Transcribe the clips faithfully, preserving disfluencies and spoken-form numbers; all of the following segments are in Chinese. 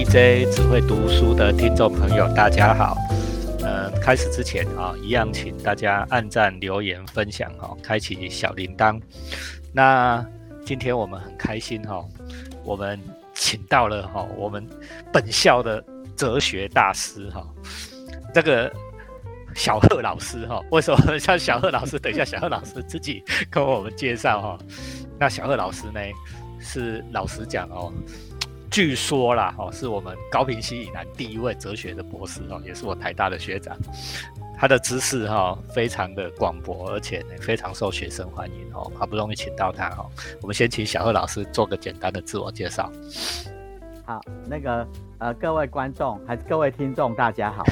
D J 只会读书的听众朋友，大家好。呃，开始之前啊、哦，一样请大家按赞、留言、分享哈、哦，开启小铃铛。那今天我们很开心哈、哦，我们请到了哈、哦，我们本校的哲学大师哈、哦，这个小贺老师哈、哦。为什么叫小贺老师？等一下，小贺老师自己跟我们介绍哈、哦。那小贺老师呢，是老实讲哦。据说啦，哦，是我们高屏溪以南第一位哲学的博士哦，也是我台大的学长。他的知识哈、哦、非常的广博，而且非常受学生欢迎哦。好不容易请到他哦，我们先请小贺老师做个简单的自我介绍。好，那个呃，各位观众还是各位听众，大家好，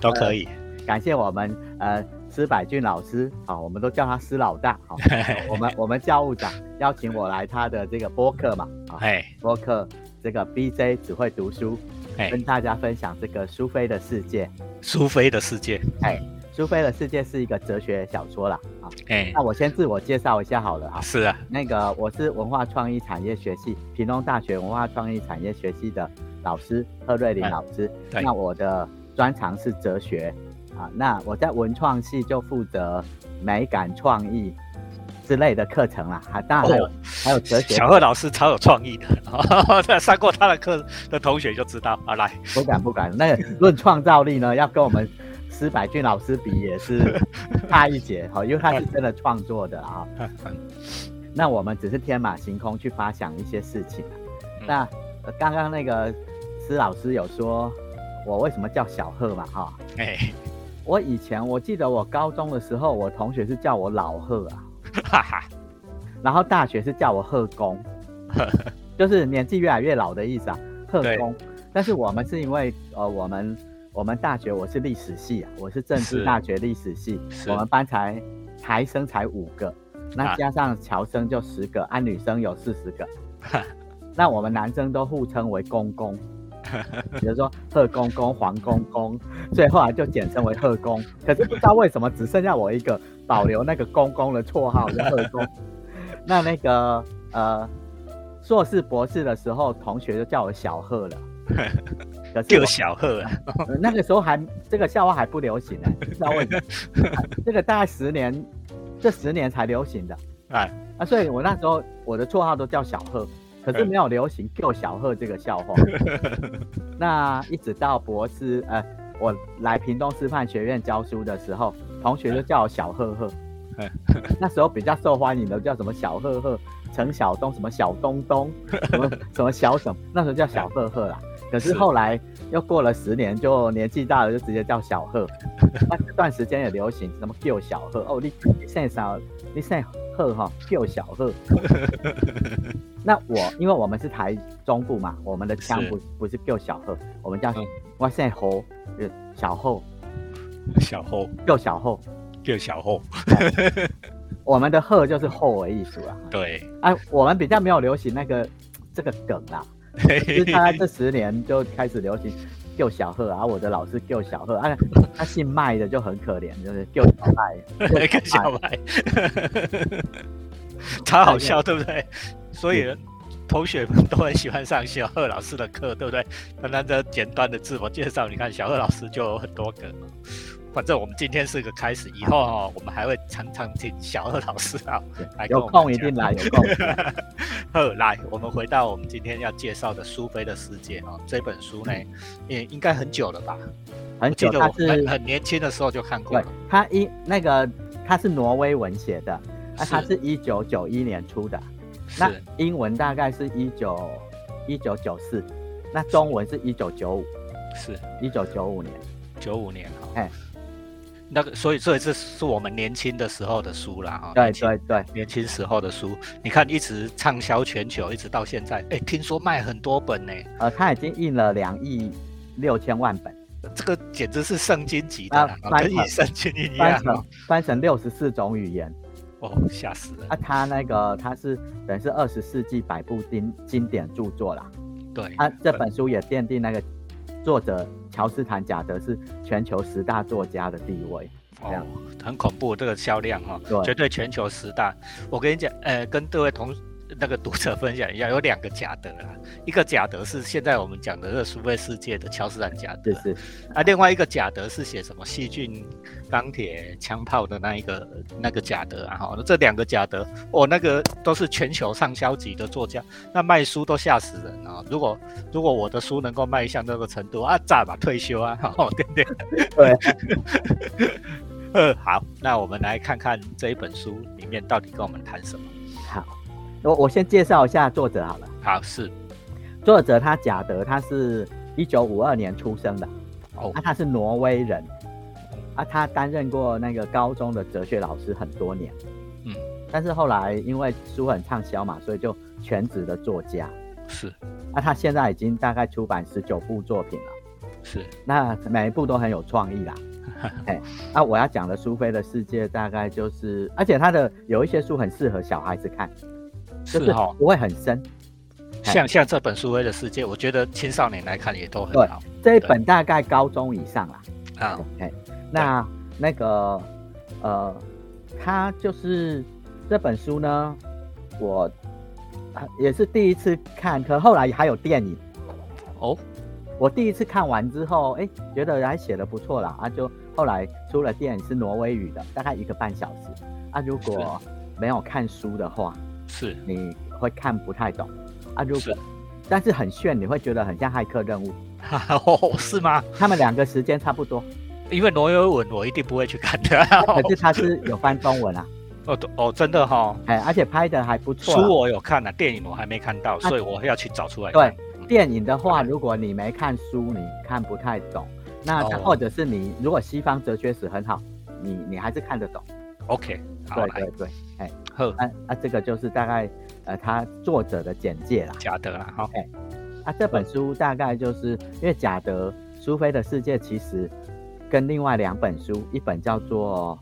都可以、呃。感谢我们呃施百俊老师，好、哦，我们都叫他施老大，好、哦，我们我们教务长。邀请我来他的这个播客嘛，啊，播客这个 B J 只会读书，跟大家分享这个苏菲的世界。苏菲的世界，哎，苏菲的世界是一个哲学小说啦，啊，那我先自我介绍一下好了啊，是啊，那个我是文化创意产业学系，屏东大学文化创意产业学系的老师贺瑞麟老师，嗯、那我的专长是哲学，啊，那我在文创系就负责美感创意。之类的课程啦，啊、当然还有、哦、还有哲学。小贺老师超有创意的，上过他的课的同学就知道。啊、来，不敢不敢，那论创造力呢，要跟我们施百俊老师比也是差一截，好，因为他是真的创作的啊。那我们只是天马行空去发想一些事情、啊嗯、那刚刚那个施老师有说，我为什么叫小贺嘛？哈、哦欸，我以前我记得我高中的时候，我同学是叫我老贺啊。哈哈，然后大学是叫我贺公，就是年纪越来越老的意思啊，贺公。但是我们是因为呃，我们我们大学我是历史系啊，我是政治大学历史系，我们班才台生才五个，那加上侨生就十个，啊女生有四十个，那我们男生都互称为公公，比如说贺公公、黄公公，所以后来就简称为贺公。可是不知道为什么只剩下我一个。保留那个公公的绰号叫贺公。那那个呃，硕士博士的时候，同学就叫我小贺了。可是我小贺啊、呃，那个时候还这个笑话还不流行呢、欸，不知道为什么。这个大概十年，这十年才流行的。哎啊，所以我那时候我的绰号都叫小贺，可是没有流行叫小贺这个笑话。那一直到博士呃。我来屏东师范学院教书的时候，同学就叫我小贺贺。那时候比较受欢迎的叫什么小贺贺、陈晓东、什么小东东、什么什么小什么，那时候叫小贺贺啦。可是后来又过了十年，就年纪大了，就直接叫小贺。那这段时间也流行什么叫小贺哦，你你姓啥？你姓贺哈？叫小贺。那我因为我们是台中部嘛，我们的腔不不是叫小贺，我们叫、嗯、我姓侯。小后，小后，又小后，又小后。我们的后就是后的意思啊。对，哎、啊，我们比较没有流行那个这个梗啦、啊，就是大概这十年就开始流行又小后啊。我的老师又小后啊，他姓麦的就很可怜，就是又小麦，又小麦，超好笑，对不对？所以。嗯同学们都很喜欢上小贺老师的课，对不对？那那这简单的自我介绍，你看小贺老师就有很多个。反正我们今天是个开始，以后、哦、我们还会常常请小贺老师啊来跟我们讲。有空一定来，有空。好，来，我们回到我们今天要介绍的《苏菲的世界》啊、哦，这本书呢，也应该很久了吧？很久，我记得我很很年轻的时候就看过了。他一那个他是挪威文写的，啊，他是一九九一年出的。那英文大概是一九一九九四，那中文是一九九五，是一九九五年，九五年哈、哦，哎，那个所以所以这是我们年轻的时候的书啦哈、哦，对对对，年轻时候的书，你看一直畅销全球，一直到现在，哎，听说卖很多本呢，呃，它已经印了两亿六千万本，这个简直是圣经级的啦，啊、跟以圣经一样，翻成六十四种语言。哦，吓死了！啊，他那个他是等于是二十世纪百部经经典著作啦。对，他、啊、这本书也奠定那个作者乔斯坦贾德是全球十大作家的地位。哦，很恐怖这个销量哈、哦，绝对全球十大。我跟你讲，呃，跟各位同那个读者分享一下，有两个贾德啦，一个贾德是现在我们讲的这个苏菲世界的乔斯坦贾德，是是啊，另外一个贾德是写什么细菌、钢铁、枪炮的那一个那个贾德啊，哈，这两个贾德，哦，那个都是全球畅销级的作家，那卖书都吓死人啊、哦！如果如果我的书能够卖像那个程度啊，咋嘛退休啊，哦、对不对？对。呃，好，那我们来看看这一本书里面到底跟我们谈什么。好，我我先介绍一下作者好了。好，是作者他贾德，他是一九五二年出生的，哦、啊，他是挪威人，啊，他担任过那个高中的哲学老师很多年，嗯，但是后来因为书很畅销嘛，所以就全职的作家。是，啊，他现在已经大概出版十九部作品了，是，那每一部都很有创意啦。哎，啊，我要讲的苏菲的世界大概就是，而且他的有一些书很适合小孩子看，是哦，就是不会很深。像像这本苏菲的世界，我觉得青少年来看也都很好。这一本大概高中以上啦。啊，哎，那那个呃，他就是这本书呢，我也是第一次看，可后来还有电影。哦。我第一次看完之后，哎，觉得还写得不错啦，啊，就后来出了电影是挪威语的，大概一个半小时，啊，如果没有看书的话，是你会看不太懂，啊，如果是但是很炫，你会觉得很像骇客任务，哦，是吗？他们两个时间差不多，因为挪威文我一定不会去看的，可是他是有翻中文啊。哦, 哦真的哈、哦，哎，而且拍得还不错、啊。书我有看了、啊，电影我还没看到，所以我要去找出来看。啊，对。电影的话，如果你没看书，你看不太懂。那或者是你如果西方哲学史很好，你你还是看得懂。OK， 好，对对对，哎，好，啊啊，这个就是大概呃他作者的简介啦，贾德啦，好，哎，啊这本书大概就是因为贾德《苏菲的世界》其实跟另外两本书，一本叫做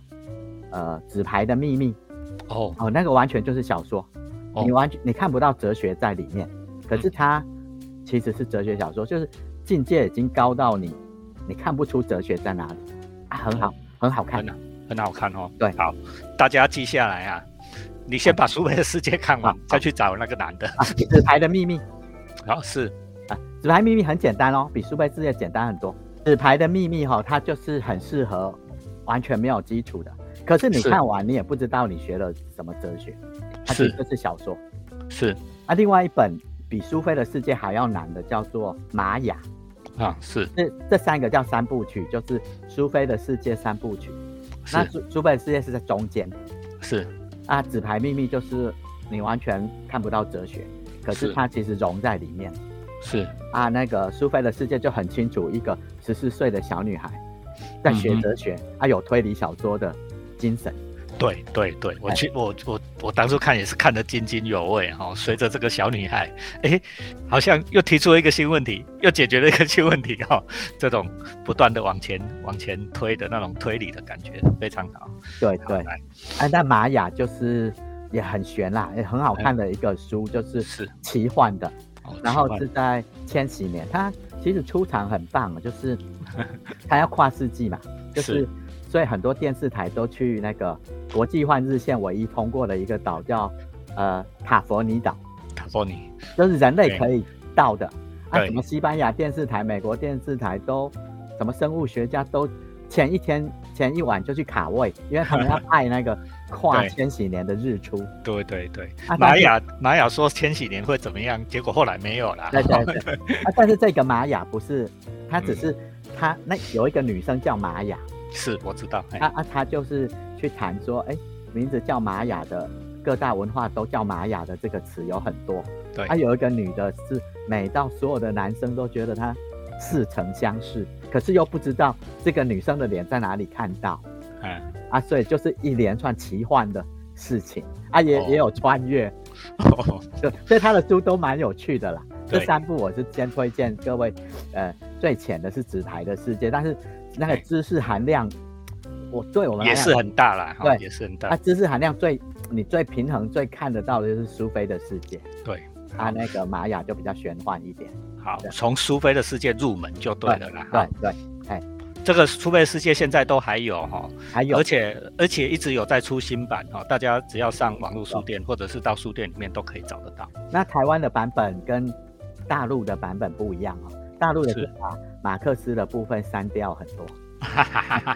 呃《纸牌的秘密》，哦哦，那个完全就是小说，哦、你完全你看不到哲学在里面，可是他。嗯其实是哲学小说，就是境界已经高到你，你看不出哲学在哪里，啊，很好，很好看，很，很好看哦。对，好，大家记下来啊，你先把《苏菲的世界》看完，啊，再去找那个男的。啊，纸牌的秘密。好，是啊，纸牌秘密很简单哦，比《苏菲世界》简单很多。纸牌的秘密哈、哦，它就是很适合完全没有基础的，可是你看完你也不知道你学了什么哲学，它其实是小说。是啊，另外一本。比苏菲的世界还要难的叫做玛雅啊，是这这三个叫三部曲，就是苏菲的世界三部曲。那苏苏菲的世界是在中间，是啊，纸牌秘密就是你完全看不到哲学，可是它其实融在里面。是啊，那个苏菲的世界就很清楚，一个十四岁的小女孩在学哲学，嗯、啊，有推理小说的精神。对对对，我去我我我当初看也是看得津津有味哈、哦。随着这个小女孩，哎，好像又提出了一个新问题，又解决了一个新问题哈、哦。这种不断的往前往前推的那种推理的感觉非常好。对对，哎，那玛雅就是也很悬啦，也很好看的一个书，就是奇幻的。哦、然后是在千禧年，它其实出场很棒，就是它要跨世纪嘛，就是。是所以很多电视台都去那个国际换日线唯一通过的一个岛叫呃塔佛尼岛，塔佛尼就是人类可以到的啊，什么西班牙电视台、美国电视台都什么生物学家都前一天前一晚就去卡位，因为他们要拍那个跨千禧年的日出。对对对，啊、玛雅玛雅说千禧年会怎么样，结果后来没有啦。对对对，啊、但是这个玛雅不是，他只是他、嗯、那有一个女生叫玛雅。是我知道，啊啊，他就是去谈说，哎，名字叫玛雅的各大文化都叫玛雅的这个词有很多。对，他、啊、有一个女的是美到所有的男生都觉得她似曾相识，可是又不知道这个女生的脸在哪里看到。嗯，啊，所以就是一连串奇幻的事情，啊也，也、哦、也有穿越，哦、所以他的书都蛮有趣的啦。这三部我是先推荐各位，呃，最浅的是《纸牌的世界》，但是。那个知识含量，我对我们也是很大啦，对，也是很大。它、啊、知识含量最你最平衡、最看得到的就是苏菲的世界。对，它、啊、那个玛雅就比较玄幻一点。好，从苏菲的世界入门就对了啦。对 对, 对，哎，这个《出贝世界》现在都还有哈，还有，而且而且一直有在出新版哈，大家只要上网络书店或者是到书店里面都可以找得到。那台湾的版本跟大陆的版本不一样哦，大陆的是把马克思的部分删掉很多。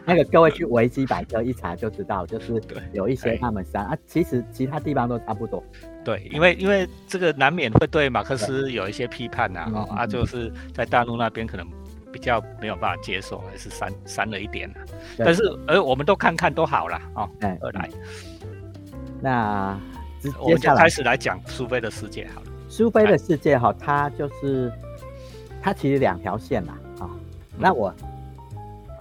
那个各位去维基百科一查就知道，就是有一些他们删啊，其实其他地方都差不多。对，因为因为这个难免会对马克思有一些批判呐、啊，哦、嗯、啊，就是在大陆那边可能比较没有办法接受，还是删删了一点、啊、但是而我们都看看都好了啊、哦嗯。二来，那我们就开始来讲苏菲的世界好了。苏菲的世界哈、哦，它就是它其实两条线啦啊、哦嗯。那我。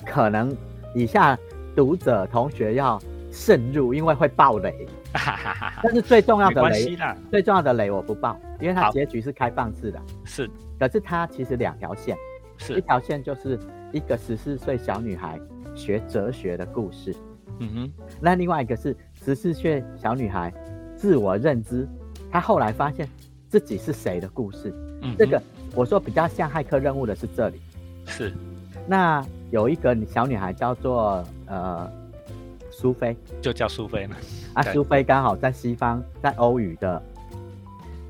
可能以下读者同学要慎入，因为会爆雷。但是最重要的雷，最重要的雷我不爆，因为它结局是开放式的。是，可是它其实两条线，是一条线就是一个十四岁小女孩学哲学的故事，嗯哼。那另外一个是十四岁小女孩自我认知，她后来发现自己是谁的故事。嗯，这个我说比较像骇客任务的是这里。是，那。有一个小女孩叫做呃苏菲，就叫苏菲嘛。啊，苏菲刚好在西方，在欧语的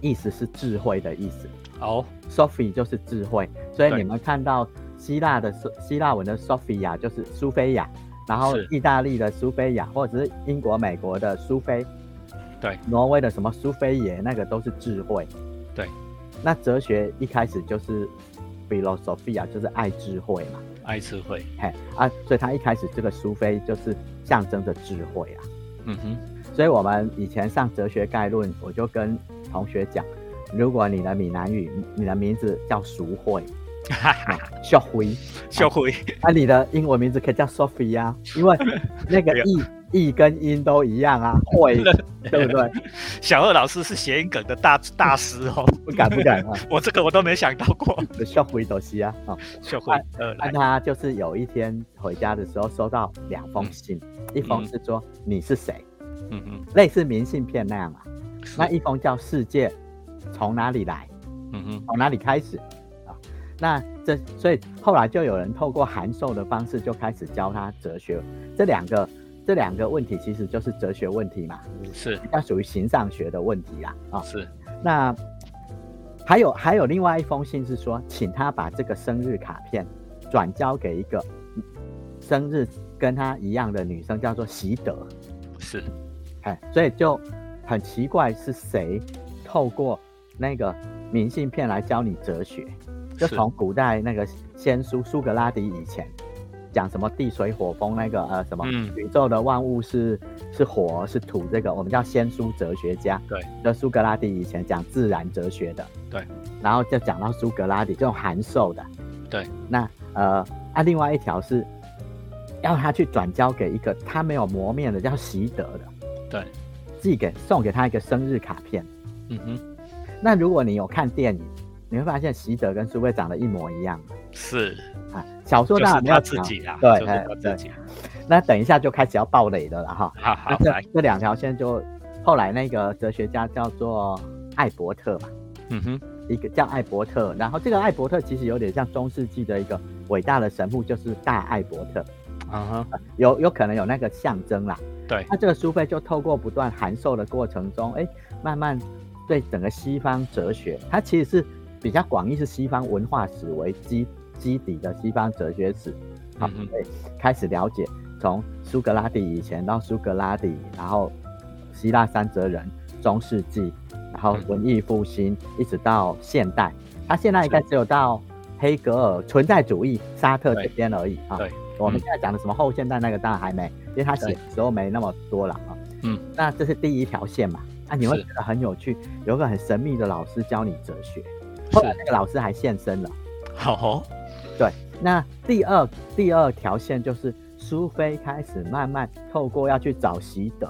意思是智慧的意思。哦、oh. ，Sophie 就是智慧，所以你们看到希腊的希腊文的 Sophia 就是苏菲亚，然后意大利的苏菲亚，或者是英国、美国的苏菲，对，挪威的什么苏菲耶，那个都是智慧。对，那哲学一开始就是 philosophia， 就是爱智慧嘛。爱智慧，嘿啊，所以他一开始这个苏菲就是象征着智慧啊。嗯哼，所以我们以前上哲学概论，我就跟同学讲，如果你的闽南语，你的名字叫淑慧，秀辉，秀辉，那你的英文名字可以叫 Sophia 啊，因为那个意意跟音都一样啊，会，对不对？小二老师是谐音梗的大大师哦，不敢不敢啊！我这个我都没想到过。小辉都是啊，啊，小辉，呃，他就是有一天回家的时候收到两封信，嗯、一封是说、嗯、你是谁，嗯嗯，类似明信片那样啊，那一封叫世界从哪里来，嗯嗯，从哪里开始啊？那这所以后来就有人透过函授的方式就开始教他哲学，这两个。这两个问题其实就是哲学问题嘛，是比较属于形上学的问题啦、哦、是。那还有还有另外一封信是说，请他把这个生日卡片转交给一个生日跟他一样的女生，叫做席德。是，哎，所以就很奇怪是谁透过那个明信片来教你哲学，就从古代那个先苏苏格拉底以前。讲什么地水火风那个呃什么、嗯、宇宙的万物是是火是土，这个我们叫先苏哲学家。对，那苏格拉底以前讲自然哲学的，对，然后就讲到苏格拉底这种函授的，对。那呃啊，另外一条是要他去转交给一个他没有磨面的叫习德的，对，寄给送给他一个生日卡片。嗯哼，那如果你有看电影，你会发现习德跟苏菲长得一模一样。是啊，小说当然没有讲、就是、他自己啊，对、就是、他自己。那等一下就开始要爆雷的了哈。好好，这这两条线就后来那个哲学家叫做艾伯特嘛，嗯哼，一个叫艾伯特，然后这个艾伯特其实有点像中世纪的一个伟大的神父，就是大艾伯特，啊、uh-huh. 呃，有有可能有那个象征啦。对，那这个苏菲就透过不断函授的过程中，哎，慢慢对整个西方哲学，它其实是。比较广义是西方文化史为 基, 基底的西方哲学史，好，对，开始了解从苏格拉底以前到苏格拉底，然后希腊三哲人、中世纪，然后文艺复兴，一直到现代。它、啊、现在应该只有到黑格尔存在主义、沙特这边而已啊。对，我们现在讲的什么后现代那个当然还没，因为他写的时候没那么多了啊。嗯，那这是第一条线嘛？那、啊、你会觉得很有趣，有个很神秘的老师教你哲学。后来那个老师还现身了，好、哦，对。那第二第二条线就是苏菲开始慢慢透过要去找习德，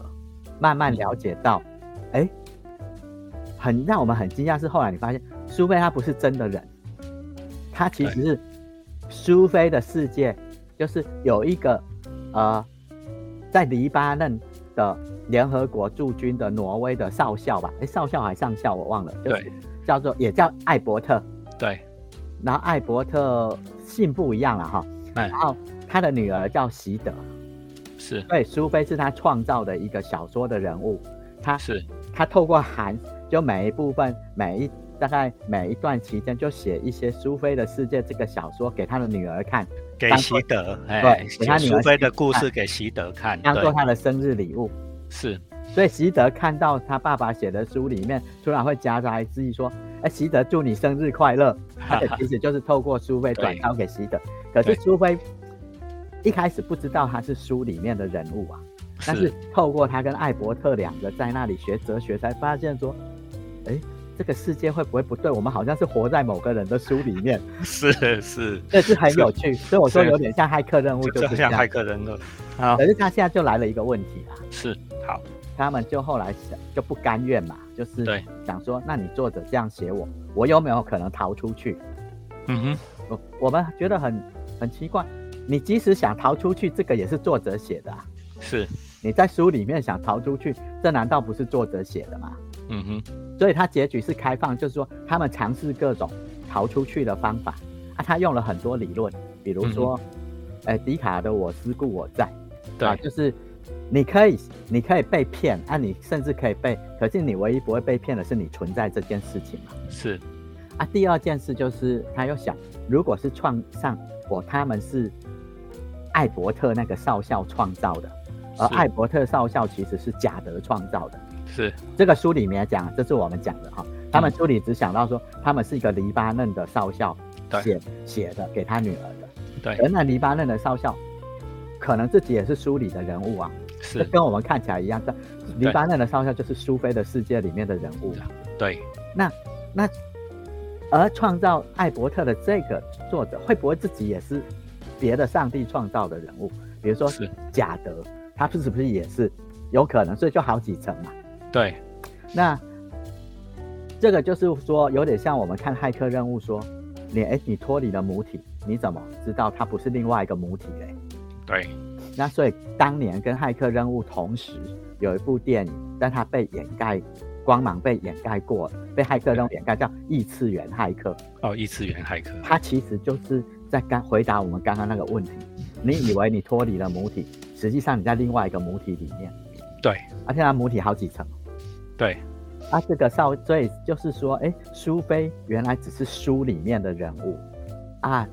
慢慢了解到，哎、嗯，很让我们很惊讶是后来你发现苏菲她不是真的人，她其实是苏菲的世界，就是有一个呃在黎巴嫩的联合国驻军的挪威的少校吧，哎，少校还上校我忘了，就是、对。叫做也叫艾伯特，对，然后艾伯特姓不一样了哈，然后他的女儿叫席德，是对，苏菲是他创造的一个小说的人物，他是他透过韩就每一部分每一大概每一段期间就写一些苏菲的世界这个小说给他的女儿看，给席德，对，给他女儿苏菲的故事给席德看，当做他的生日礼物，是。所以席德看到他爸爸写的书里面突然会夹杂一句说哎，席德祝你生日快乐，他的其实就是透过苏菲转交给席德，可是苏菲一开始不知道他是书里面的人物啊，但是透过他跟艾伯特两个在那里学哲学才发现说哎，这个世界会不会不对，我们好像是活在某个人的书里面，是是，这是很有趣，所以我说有点像骇客任务，就是这样，就像骇客任务。可是他现在就来了一个问题啦，是好，他们就后来就不甘愿嘛，就是想说那你作者这样写我我有没有可能逃出去，嗯哼， 我, 我们觉得很很奇怪，你即使想逃出去这个也是作者写的啊，是你在书里面想逃出去这难道不是作者写的吗，嗯哼，所以他结局是开放，就是说他们尝试各种逃出去的方法啊，他用了很多理论，比如说、嗯呃、笛卡尔的我思故我在，对、啊、就是你可以你可以被骗啊，你甚至可以被，可是你唯一不会被骗的是你存在这件事情嘛，是啊。第二件事就是他又想如果是创上我他们是艾伯特那个少校创造的，而艾伯特少校其实是贾德创造的，是这个书里面讲，这是我们讲的哈、哦嗯、他们书里只想到说他们是一个黎巴嫩的少校写写的给他女儿的，对，原来黎巴嫩的少校可能自己也是书里的人物啊，是跟我们看起来一样，黎巴嫩的少校就是苏菲的世界里面的人物，对，那那而创造艾伯特的这个作者会不会自己也是别的上帝创造的人物，比如说贾德他是不是也是有可能，所以就好几层嘛，对，那这个就是说有点像我们看骇客任务说 你, 你脱离了母体你怎么知道他不是另外一个母体嘞？对，那所以当年跟骇客任务同时有一部电影，但它被掩盖，光芒被掩盖过了，被骇客任务掩盖，叫异次元骇客。哦，异次元骇客，它其实就是在刚回答我们刚刚那个问题，你以为你脱离了母体，实际上你在另外一个母体里面。对，而且它母体好几层。对，啊，这个少，所以就是说，哎，苏菲原来只是书里面的人物啊。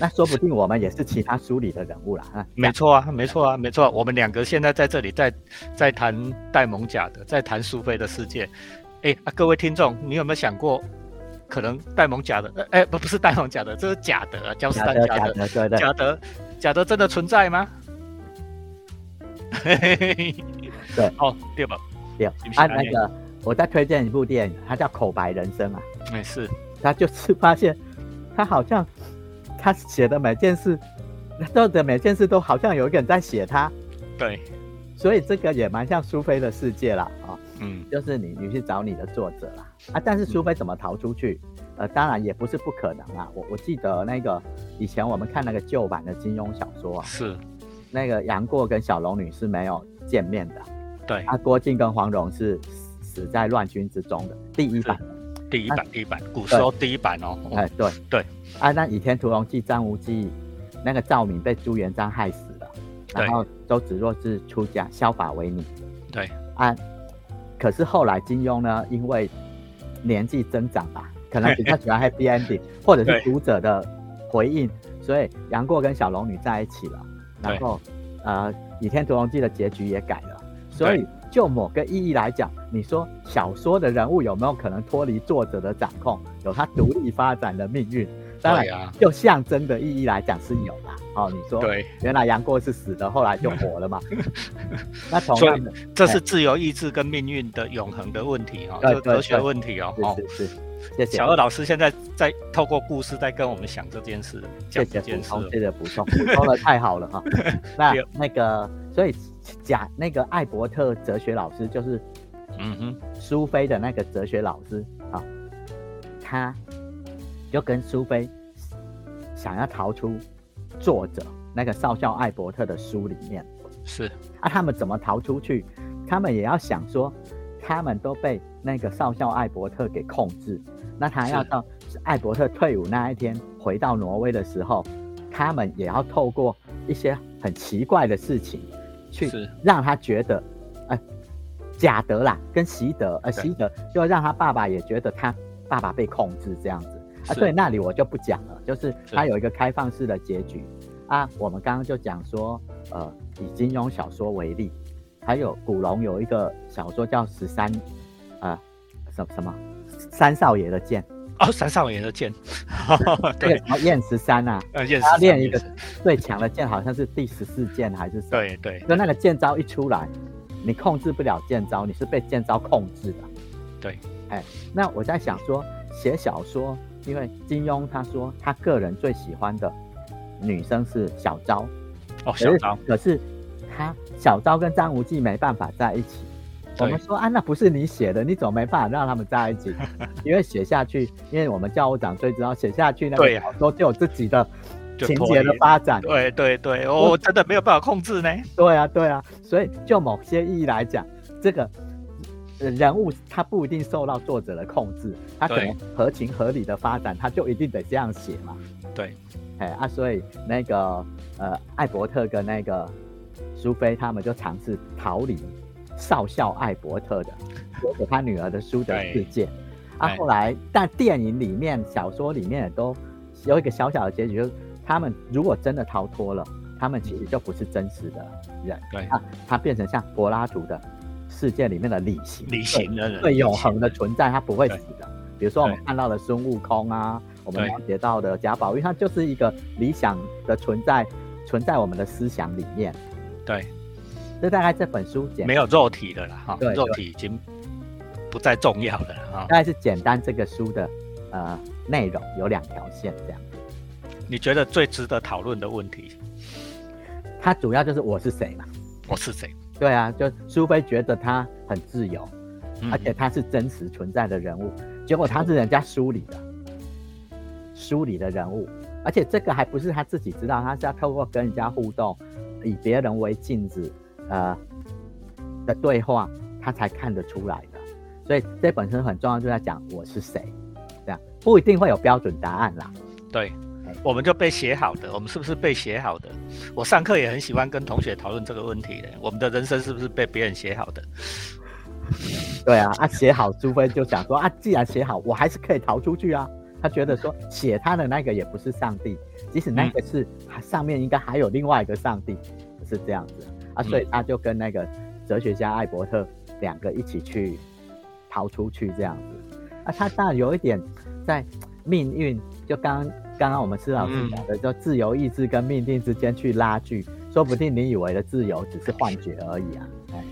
那说不定我们也是其他书里的人物啦，没错啊，没错啊，没错、啊。我们两个现在在这里在在谈戴蒙贾德，在谈苏菲的世界。哎、啊，各位听众，你有没有想过，可能戴蒙贾德，哎、欸，不是戴蒙贾德，这是贾德啊，江斯坦贾德，贾德，贾德，贾德真的存在吗？对，哦，对吧？对，啊，那个我再推荐一部电影，它叫《口白人生》啊。没、欸、事，他就是发现，他好像。他写的每件事，做的每件事都好像有一个人在写他，对，所以这个也蛮像苏菲的世界啦、哦嗯、就是你你去找你的作者啦啊，但是苏菲怎么逃出去？嗯、呃，当然也不是不可能啦。我我记得那个以前我们看那个旧版的金庸小说、啊，是那个杨过跟小龙女是没有见面的，对，啊，郭靖跟黄蓉是死在乱军之中的，第一版。第一版，第一版，古时候第一版哦。哎，对对，啊，那《倚天屠龙记》张无忌，那个赵敏被朱元璋害死了，然后周芷若是出家削发为尼。对啊，可是后来金庸呢，因为年纪增长吧，可能比较喜欢 happy ending， 或者是读者的回应，所以杨过跟小龙女在一起了，然后呃，《倚天屠龙记》的结局也改了，所以。就某个意义来讲，你说小说的人物有没有可能脱离作者的掌控，有他独立发展的命运？当然，就象征的意义来讲是有啦。哦，你说，对，原来杨过是死的，后来就活了嘛？那同样的，这是自由意志跟命运的永恒的问题啊、哦，这是哲学问题哦。是是是，谢谢小二老师现在在透过故事在跟我们想这件事，讲这件事。谢谢补充，补充的太好了哈。那那个，所以。贾那个艾伯特哲学老师就是，嗯哼，苏菲的那个哲学老师啊，他就跟苏菲想要逃出作者那个少校艾伯特的书里面，是啊，他们怎么逃出去？他们也要想说，他们都被那个少校艾伯特给控制，那他要到艾伯特退伍那一天回到挪威的时候，他们也要透过一些很奇怪的事情去让他觉得，呃、贾德啦跟席德，呃、席德就让他爸爸也觉得他爸爸被控制这样子啊。对，那里我就不讲了，就是他有一个开放式的结局啊。我们刚刚就讲说，呃，以金庸小说为例，还有古龙有一个小说叫十三，呃，什么什么三少爷的剑。哦，三少爷的剑，对，然后燕十三啊，呃，燕十三练一个最强的剑，好像是第十四剑还是什么？对对。就那个剑招一出来，你控制不了剑招，你是被剑招控制的。对，哎，那我在想说，写小说，因为金庸他说他个人最喜欢的女生是小昭，哦，小昭，可是他小昭跟张无忌没办法在一起。我们说啊，那不是你写的，你怎么没办法让他们在一起？因为写下去，因为我们教务长最知道写下去那个小说就有自己的情节的发展。对对对，我、哦、我真的没有办法控制呢。对啊对啊，所以就某些意义来讲，这个人物他不一定受到作者的控制，他可能合情合理的发展，他就一定得这样写嘛。对，哎啊，所以那个呃，艾伯特跟那个苏菲他们就尝试逃离少校艾伯特的写给他女儿的书的世界啊，后来但电影里面小说里面也都有一个小小的结局，就是他们如果真的逃脱了，他们其实就不是真实的人，对啊，他变成像柏拉图的世界里面的理形理形的人，最永恒的存在，他不会死的。比如说我们看到的孙悟空啊，我们了解到的贾宝玉，他就是一个理想的存在，存在我们的思想里面。对，这大概这本书简没有肉体的啦，对，肉体已经不再重要了啦，大概是简单这个书的呃内容有两条线这样。你觉得最值得讨论的问题，它主要就是我是谁嘛？我是谁？对啊，就苏菲觉得他很自由，嗯、而且他是真实存在的人物，结果他是人家书里的书里的人物，而且这个还不是他自己知道，他是要透过跟人家互动，以别人为镜子。呃的对话，他才看得出来的。所以这本书很重要，就在讲我是谁，这样不一定会有标准答案啦。对，我们就被写好的，我们是不是被写好的？我上课也很喜欢跟同学讨论这个问题的，我们的人生是不是被别人写好的？对啊，啊写好，除非就想说啊，既然写好，我还是可以逃出去啊。他觉得说写他的那个也不是上帝，即使那个是、嗯、上面应该还有另外一个上帝，是这样子。啊，所以他就跟那个哲学家艾伯特两个一起去逃出去这样子。啊，他当然有一点在命运，就刚刚刚我们施老师讲的，就自由意志跟命定之间去拉锯，说不定你以为的自由只是幻觉而已啊，哎，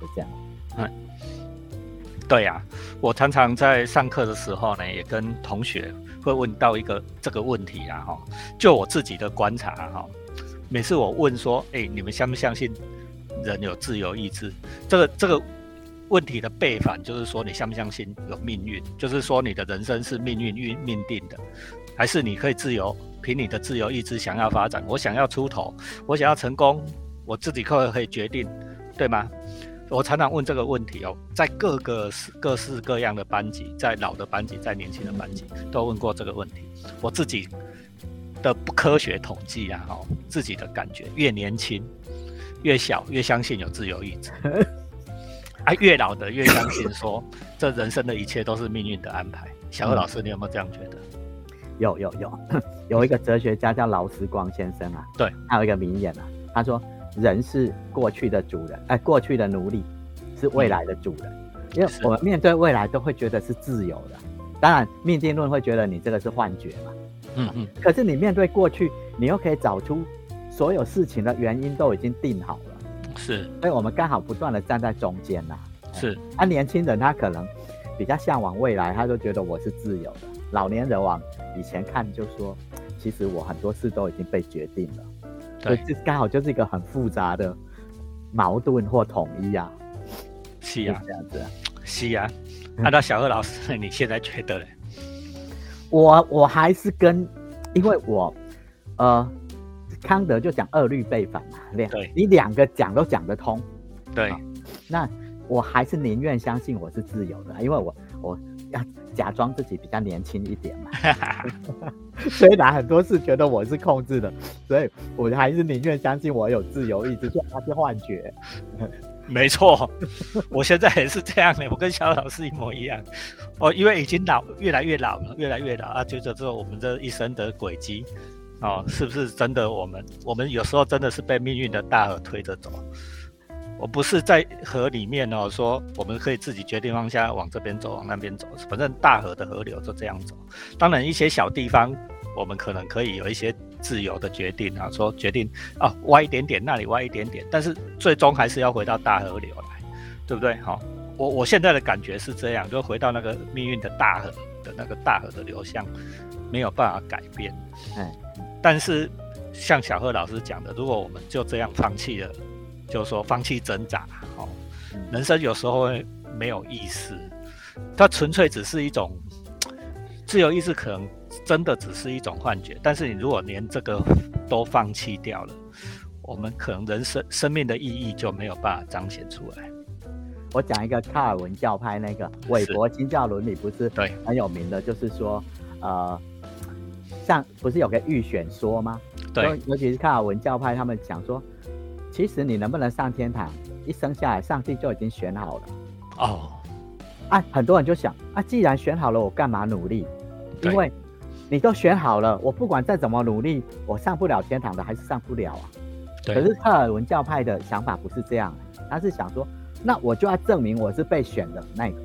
就这样。嗯，对啊，我常常在上课的时候呢，也跟同学会问到一个这个问题啦，哈，就我自己的观察哈。每次我问说，哎、欸，你们相不相信人有自由意志？这个这个问题的背反就是说，你相不相信有命运？就是说，你的人生是命运命定的，还是你可以自由，凭你的自由意志想要发展？我想要出头，我想要成功，我自己可可以决定，对吗？我常常问这个问题哦，在各个各式各样的班级，在老的班级，在年轻的班级，都问过这个问题。我自己的不科学统计啊，哦，自己的感觉，越年轻越小越相信有自由意志，啊，越老的越相信说这人生的一切都是命运的安排。小何老师，你有没有这样觉得？有有有，有一个哲学家叫劳斯光先生啊，对，他有一个名言啊，他说人是过去的主人，哎，过去的奴隶是未来的主人，嗯，因为我们面对未来都会觉得是自由的，当然命定论会觉得你这个是幻觉嘛。嗯嗯，可是你面对过去，你又可以找出所有事情的原因都已经定好了，是，所以我们刚好不断的站在中间啦，啊，是。啊，年轻人他可能比较向往未来，他就觉得我是自由的；老年人往以前看，就说其实我很多事都已经被决定了，所以这刚好就是一个很复杂的矛盾或统一啊。是啊，这样子啊，是啊。那，啊，小何老师，你现在觉得呢？我我还是跟，因为我，呃，康德就讲二律背反嘛，两你两个讲都讲得通，对，啊，那我还是宁愿相信我是自由的，因为我我要假装自己比较年轻一点嘛。虽然很多事觉得我是控制的，所以我还是宁愿相信我有自由意志，就它是幻觉。没错，我现在也是这样的，我跟小老师一模一样。哦，因为已经老，越来越老了，越来越老啊，觉得这我们这一生的轨迹，哦，是不是真的？我们我们有时候真的是被命运的大河推着走。我不是在河里面哦，说我们可以自己决定方向，往这边走，往那边走，反正大河的河流就这样走。当然，一些小地方我们可能可以有一些自由的决定啊，说决定啊歪一点点，那里歪一点点，但是最终还是要回到大河流来，对不对？好、哦，我我现在的感觉是这样，就回到那个命运的大河的那个大河的流向，没有办法改变。嗯，但是像小贺老师讲的，如果我们就这样放弃了。就是说放弃挣扎、哦、人生有时候会没有意思，它纯粹只是一种自由意志，可能真的只是一种幻觉。但是你如果连这个都放弃掉了，我们可能人生生命的意义就没有办法彰显出来。我讲一个卡尔文教派那个韦伯新教伦理，不是很有名的，就是说呃，像不是有个预选说吗？对，尤其是卡尔文教派，他们讲说。其实你能不能上天堂，一生下来上帝就已经选好了哦、oh. 啊，很多人就想啊，既然选好了我干嘛努力？因为你都选好了，我不管再怎么努力，我上不了天堂的还是上不了啊。可是特尔文教派的想法不是这样，他是想说那我就要证明我是被选的那个，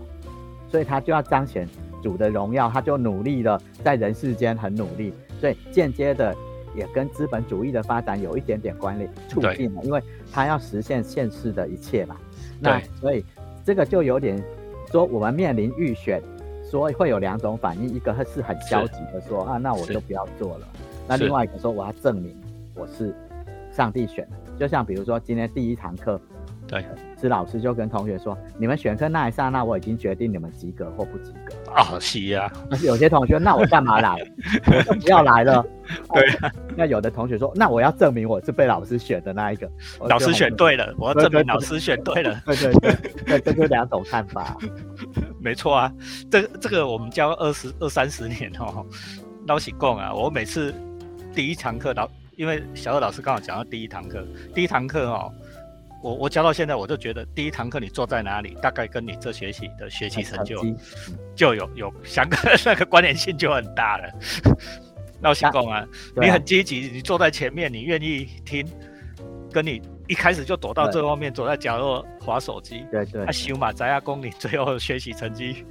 所以他就要彰显主的荣耀，他就努力了，在人世间很努力，所以间接的也跟资本主义的发展有一点点关联，促进了，因为它要实现现世的一切嘛。那所以这个就有点说，我们面临预选，所以会有两种反应，一个是很消极的说啊，那我就不要做了；那另外一个说我要证明我是上帝选的。就像比如说今天第一堂课，对，施老师就跟同学说，你们选课那一刹那，我已经决定你们及格或不及格。啊，是呀。但是有些同学，那我干嘛来？我就不要来了。对、啊啊。那有的同学说，那我要证明我是被老师选的那一个。老师选对了，我要证明老师选对了。对对对，对，这就是两种看法。没错啊，这这个我们教二十二三十年哦，老实讲啊，我每次第一堂课，老因为小贺老师刚好讲到第一堂课，第一堂课哦。我我教到现在，我就觉得第一堂课你坐在哪里，大概跟你这学期的学习成就就有有相关那个关联性就很大了。那我想讲啊，你很积极，你坐在前面，你愿意听，跟你一开始就躲到最后面，躲在角落滑手机，对对，啊，修马宅亚公，你最后学习成绩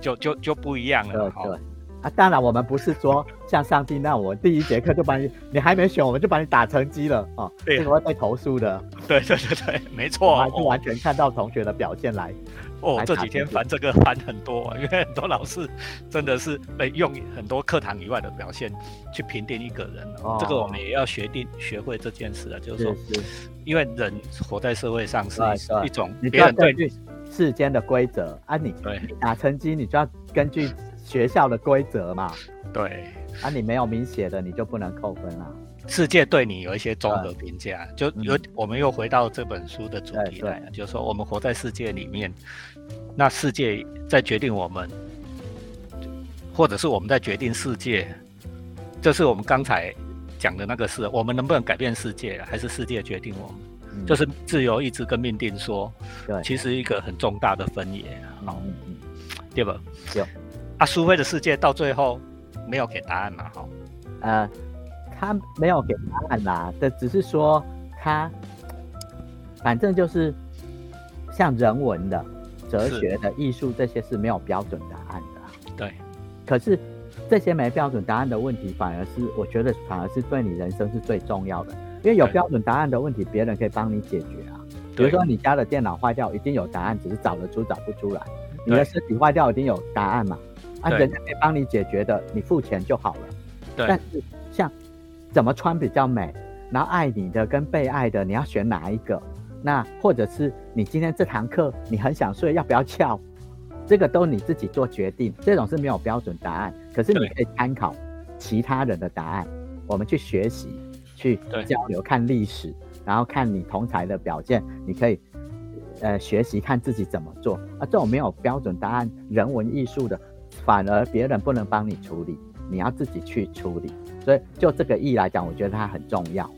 就就就不一样了。对对。啊、当然我们不是说像上帝那我第一节课就把你你还没选我们就把你打成绩了、哦、这个会被投诉的。对对对对，没错，还是完全看到同学的表现来哦。这几天烦这个烦很多，因为很多老师真的是用很多课堂以外的表现去评定一个人、哦、这个我们也要学定学会这件事了，就是说是是因为人活在社会上是一种别人对世间的规则啊，你打成绩你就要根据学校的规则嘛，对啊，你没有明写的你就不能扣分啊。世界对你有一些综合评价，就有、嗯、我们又回到这本书的主题来了，就是说我们活在世界里面，那世界在决定我们，或者是我们在决定世界，这是我们刚才讲的那个事，我们能不能改变世界，还是世界决定我们？嗯、就是自由意志跟命定说，其实一个很重大的分野，好、嗯嗯，对吧？对。啊，苏菲的世界到最后没有给答案嘛？哈，呃，他没有给答案啦，这只是说他反正就是像人文的、哲学的、艺术这些是没有标准答案的。对。可是这些没标准答案的问题，反而是我觉得反而是对你人生是最重要的，因为有标准答案的问题，别人可以帮你解决啊。比如说你家的电脑坏掉，一定有答案，只是找得出找不出来。你的身体坏掉，一定有答案嘛？啊，人家可以帮你解决的，你付钱就好了。对。但是像怎么穿比较美，然后爱你的跟被爱的，你要选哪一个？那或者是你今天这堂课你很想睡，要不要翘？这个都你自己做决定，这种是没有标准答案，可是你可以参考其他人的答案，我们去学习、去交流、看历史，然后看你同侪的表现，你可以呃学习看自己怎么做啊。这种没有标准答案人文艺术的，反而别人不能帮你处理，你要自己去处理。所以就这个意来讲，我觉得它很重要。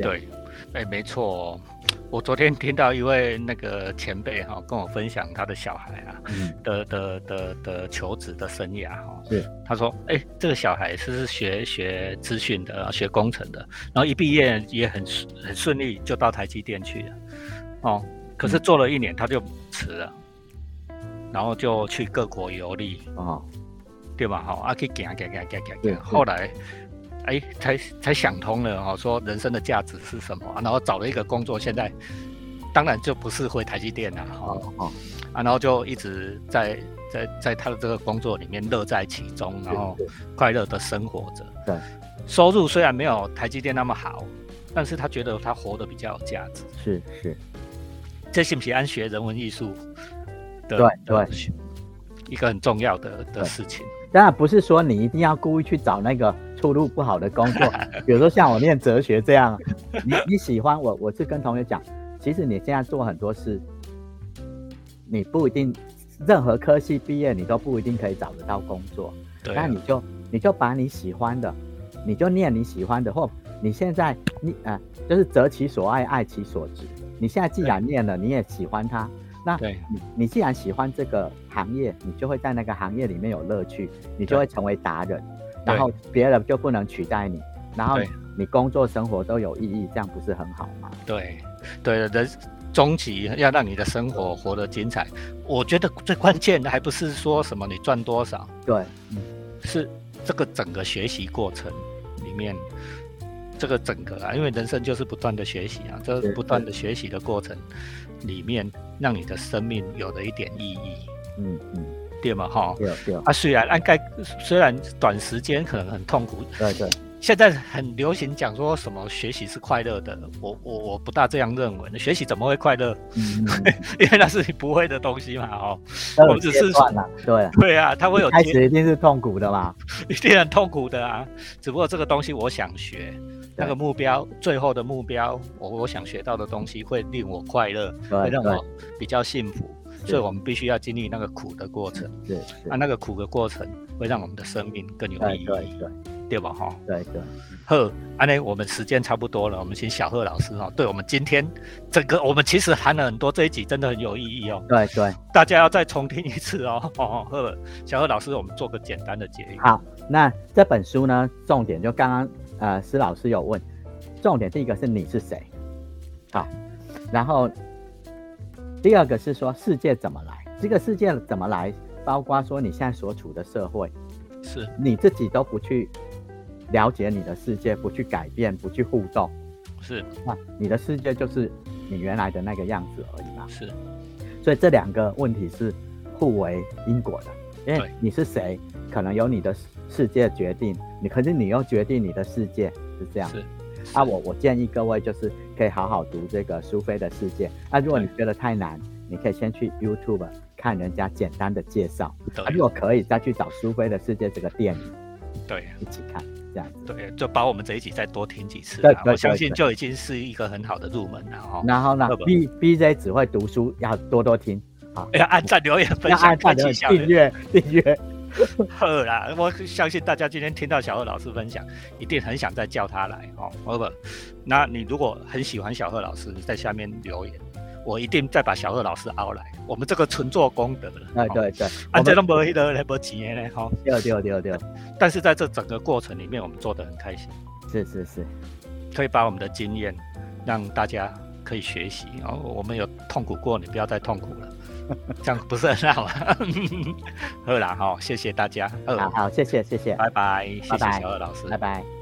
对，哎，没错、哦。我昨天听到一位那个前辈、哦、跟我分享他的小孩啊、嗯、的的的的求职的生涯哈、哦，他说，哎，这个小孩是学学资讯的，学工程的，然后一毕业也很很顺利，就到台积电去了，哦，可是做了一年他就辞了，然后就去各国游历，哦，对吧？好、哦，啊，去行行行行行行，后来。哎，才才想通了哦，说人生的价值是什么、啊、然后找了一个工作，现在当然就不是回台积电了、啊、哦哦啊，然后就一直在在在他的这个工作里面乐在其中，然后快乐的生活着。对，收入虽然没有台积电那么好，但是他觉得他活得比较有价值。是是，这是不是安学人文艺术的？对对，一个很重要的的事情。当然不是说你一定要故意去找那个出路不好的工作，比如说像我念哲学这样，你你喜欢我，我是跟同学讲，其实你现在做很多事，你不一定任何科系毕业，你都不一定可以找得到工作。对、啊，那你就你就把你喜欢的，你就念你喜欢的，或你现在你呃就是择其所爱，爱其所知。你现在既然念了，你也喜欢它。那 你, 你既然喜欢这个行业，你就会在那个行业里面有乐趣，你就会成为达人，然后别人就不能取代你，然后你工作生活都有意义，这样不是很好吗？对对，人终极要让你的生活活得精彩，我觉得最关键的还不是说什么你赚多少，对、嗯、是这个整个学习过程里面这个整个啊，因为人生就是不断的学习啊，这不断的学习的过程里面，让你的生命有了一点意义，嗯嗯，对吗？哈，对对。啊，虽然按概虽然短时间可能很痛苦，对对。现在很流行讲说什么学习是快乐的，我我我不大这样认为，学习怎么会快乐？嗯嗯因为那是你不会的东西嘛，哦，我们只是算了，对对啊，它会有一开始一定是痛苦的嘛，一定很痛苦的啊，只不过这个东西我想学。那个目标，最后的目标，我我想学到的东西会令我快乐，会让我比较幸福，所以我们必须要经历那个苦的过程。对，啊，那个苦的过程会让我们的生命更有意义，对对，对吧？哈，对对。好，安内，我们时间差不多了，我们请小贺老师哈、哦，对我们今天整个我们其实谈了很多，这一集真的很有意义哦。对对，大家要再重听一次哦。哦，贺小贺老师，我们做个简单的结语。好，那这本书呢，重点就刚刚。呃，施老师有问，重点第一个是你是谁，好，然后第二个是说世界怎么来，这个世界怎么来，包括说你现在所处的社会，是你自己都不去了解你的世界，不去改变，不去互动，是，那你的世界就是你原来的那个样子而已嘛，是，所以这两个问题是互为因果的。因为你是谁，可能由你的世界决定你，可是你又决定你的世界，是这样。是是啊，我我建议各位就是可以好好读这个苏菲的世界。啊，如果你觉得太难，你可以先去 YouTube 看人家简单的介绍。啊，如果可以再去找苏菲的世界这个电影，对，一起看这样子。对，就把我们这一集再多听几次，我相信就已经是一个很好的入门了哈、哦。然后呢 ，B B J 只会读书，要多多听。要按赞、留言、分享、开启小订阅、订阅。好啦，我相信大家今天听到小贺老师分享，一定很想再叫他来哦，好不好？那你如果很喜欢小贺老师，你在下面留言，我一定再把小贺老师熬来。我们这个纯做功德了。哎、哦，对对，啊，这都没那个没钱的呢，哈、哦。对对对对。但是在这整个过程里面，我们做得很开心。是是是，可以把我们的经验让大家可以学习。哦，我们有痛苦过，你不要再痛苦了。这样不是很好啊好啦、哦、谢谢大家，好好，谢谢谢谢，拜拜，谢谢小贺老师，拜拜。